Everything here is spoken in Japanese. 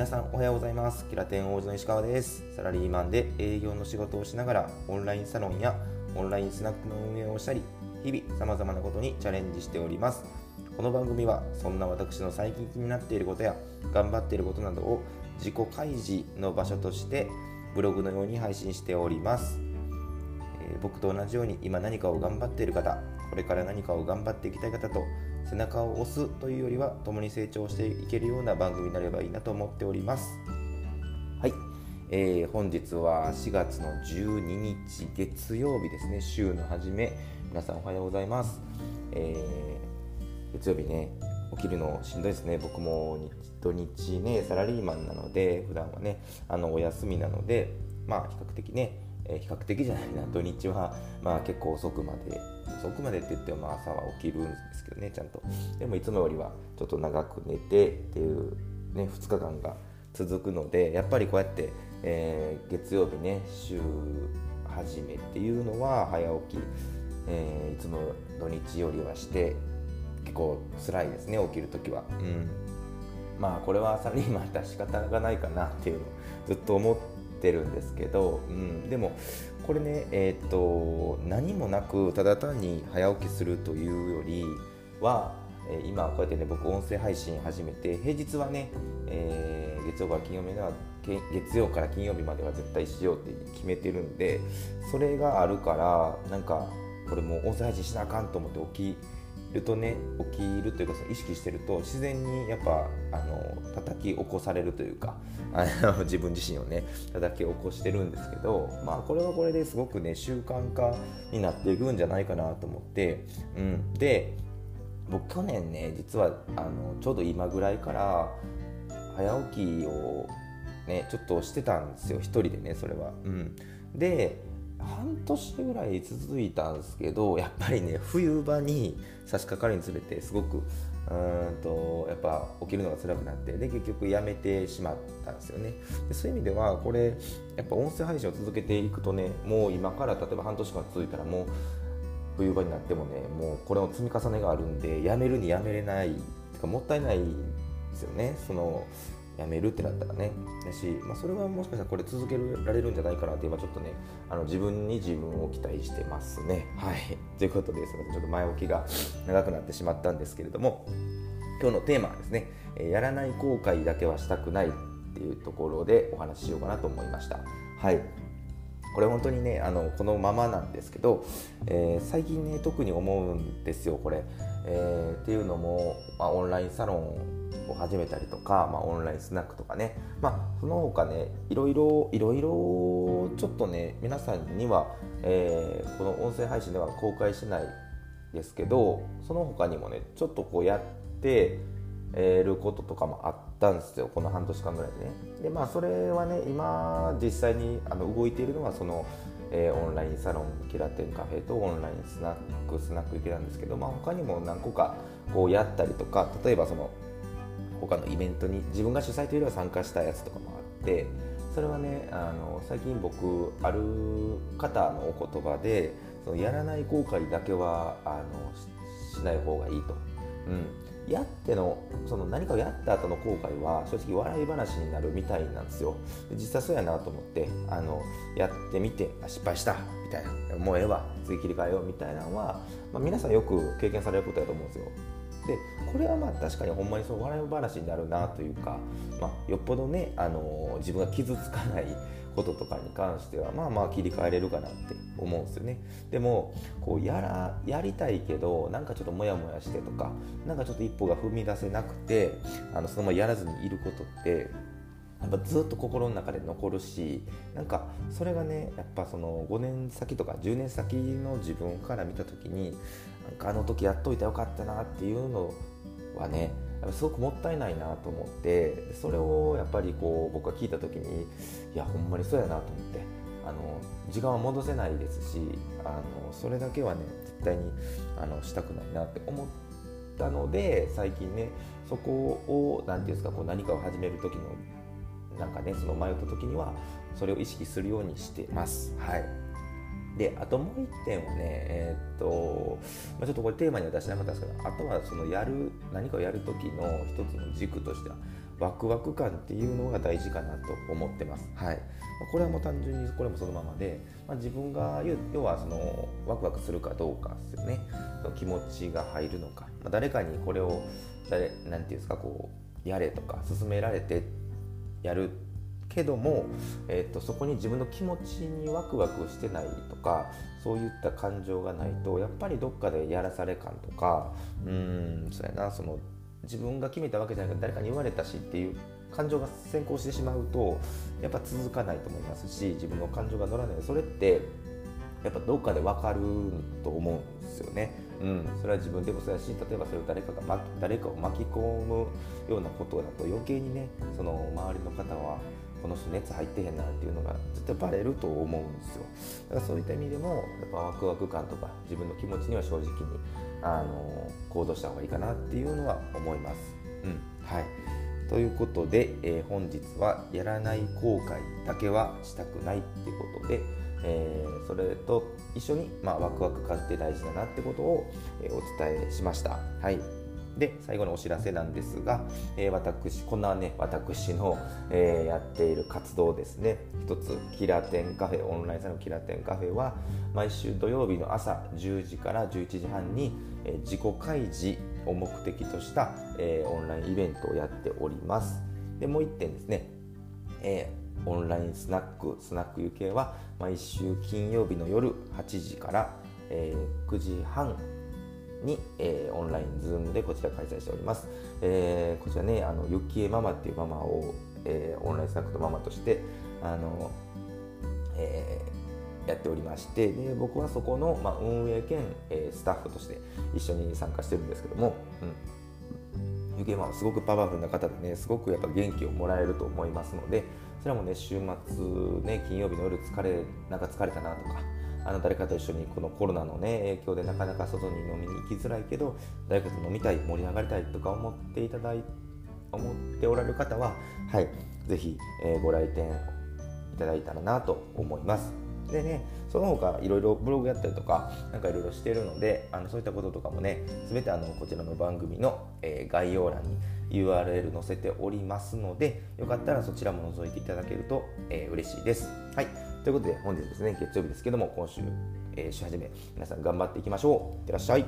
皆さんおはようございます。キラテン王子の石川です。サラリーマンで営業の仕事をしながらオンラインサロンやオンラインスナックの運営をしたり、日々様々なことにチャレンジしております。この番組はそんな私の最近気になっていることや頑張っていることなどを自己開示の場所としてブログのように配信しております。僕と同じように今何かを頑張っている方、これから何かを頑張っていきたい方と背中を押すというよりは共に成長していけるような番組になればいいなと思っております。はい、本日は4月の12日月曜日ですね。週の初め、皆さんおはようございます。月曜日ね、起きるのしんどいですね。僕も土日ね、サラリーマンなので普段はね、お休みなので、土日は結構遅くまでって言っても朝は起きるんですけどね、ちゃんと。でもいつもよりはちょっと長く寝てっていうね、2日間が続くので、やっぱりこうやって、月曜日ね、週始めっていうのは早起き、いつも土日よりはして結構辛いですね、起きるときは。これはサラリーマンだし仕方がないかなっていうのをずっと思ってるんですけど、でもこれね、何もなくただ単に早起きするというよりは、今こうやってね、僕音声配信始めて、平日はね、月曜から金曜日までは絶対しようって決めてるんで、それがあるから、なんかこれもう音声配信しなあかんと思って起きるというか、意識してると自然にやっぱ叩き起こされるというか、自分自身をね叩き起こしてるんですけど、これはこれですごくね習慣化になっていくんじゃないかなと思って、で僕去年ね、実はちょうど今ぐらいから早起きをねちょっとしてたんですよ、一人でね、それは。で半年ぐらい続いたんですけど、やっぱりね、冬場に差し掛かるにつれてすごくやっぱ起きるのが辛くなって、で結局やめてしまったんですよね。でそういう意味ではこれやっぱ音声配信を続けていくとね、もう今から例えば半年間続いたら、もう冬場になってもね、もうこれの積み重ねがあるんで、やめるにやめれないってか、もったいないですよね、そのやめるってなったらね。だし、それはもしかしたらこれ続けられるんじゃないかなって今ちょっとね、自分を期待してますね。はい、ということで、すみません、ちょっと前置きが長くなってしまったんですけれども、今日のテーマはですね、やらない後悔だけはしたくないっていうところでお話ししようかなと思いました。はい、これ本当にね、このままなんですけど、最近ね特に思うんですよ、これ。っていうのも、オンラインサロンを始めたりとか、オンラインスナックとかね、その他ね、いろいろちょっとね、皆さんには、この音声配信では公開しないですけど、その他にもねちょっとこうやってることとかもあったんですよ、この半年間ぐらいでね。でそれはね、今実際に動いているのはその、オンラインサロンキラテンカフェとオンラインスナック行けなんですけど、他にも何個かこうやったりとか、例えばその他のイベントに自分が主催というよりは参加したやつとかもあって、それはね、最近僕ある方のお言葉で、そのやらない後悔だけはしない方がいいと、やってのその何かをやった後の後悔は正直笑い話になるみたいなんですよ。実際そうやなと思って、やってみて失敗したみたいな、もうええわ次切り替えようみたいなのは、皆さんよく経験されることだと思うんですよ。でこれは確かにほんまにそう笑い話になるなというか、よっぽどね、自分が傷つかないこととかに関しては切り替えれるかなって思うんですよね。でもこうやりたいけど、なんかちょっとモヤモヤしてとか、なんかちょっと一歩が踏み出せなくて、そのままやらずにいることってやっぱずっと心の中で残るし、なんかそれがね、やっぱその5年先とか10年先の自分から見た時に、なんかあの時やっといたらよかったなっていうのはね、やっぱすごくもったいないなと思って、それをやっぱりこう僕が聞いた時に、いやほんまにそうやなと思って、時間は戻せないですし、それだけはね絶対にしたくないなって思ってたので、最近ねそこを何ていうんですか、こう何かを始める時のなんかね、その迷った時にはそれを意識するようにしてます。はい。であともう1点はね、ちょっとこれテーマには出しなかったんですけど、あとはその何かをやる時の一つの軸としては、ワクワク感っていうのが大事かなと思ってます。はい、これはもう単純にこれもそのままで、自分が要はそのワクワクするかどうかですよね。その気持ちが入るのか、誰かにこれをなんていうんですか、こうやれとか勧められてやるけども、そこに自分の気持ちにワクワクしてないとか、そういった感情がないとやっぱりどっかでやらされ感とか、そうやな、その自分が決めたわけじゃなくて誰かに言われたしっていう感情が先行してしまうとやっぱ続かないと思いますし、自分の感情が乗らない、それってやっぱどっかで分かると思うんですよね。それは自分でもそうやし、例えばそれを誰かを巻き込むようなことだと余計にね、その周りの方はこの人熱入ってへんなっていうのが絶対バレると思うんですよ。だからそういった意味でもやっぱワクワク感とか自分の気持ちには正直に行動した方がいいかなっていうのは思います。はい、ということで、本日はやらない後悔だけはしたくないっていうことで、それと一緒に、ワクワク感って大事だなってことを、お伝えしました。はい、で最後のお知らせなんですが、私の、やっている活動ですね。一つ、キラテンカフェ、オンラインサロンキラテンカフェは毎週土曜日の朝10時から11時半に、自己開示を目的とした、オンラインイベントをやっております。でもう一点ですね、オンラインスナック UK は毎週金曜日の夜8時から、9時半に、オンラインズームでこちら開催しております。こちらね、ゆきえママっていうママを、オンラインスナックのママとしてやっておりまして、で僕はそこの、運営兼、スタッフとして一緒に参加してるんですけども、ゆきえママはすごくパワフルな方でね、すごくやっぱ元気をもらえると思いますので、それもね、週末ね、金曜日の夜疲れたなとか、誰かと一緒にこのコロナの、ね、影響でなかなか外に飲みに行きづらいけど、誰かと飲みたい、盛り上がりたいとか思っておられる方は、ぜひ、ご来店いただいたらなと思います。でね、その他いろいろブログやったりとかいろいろしているので、そういったこととかもね、すべてこちらの番組の、概要欄に URL 載せておりますので、よかったらそちらも覗いていただけると、嬉しいです。ということで、本日ですね、月曜日ですけども、今週、週始め皆さん頑張っていきましょう。いってらっしゃい。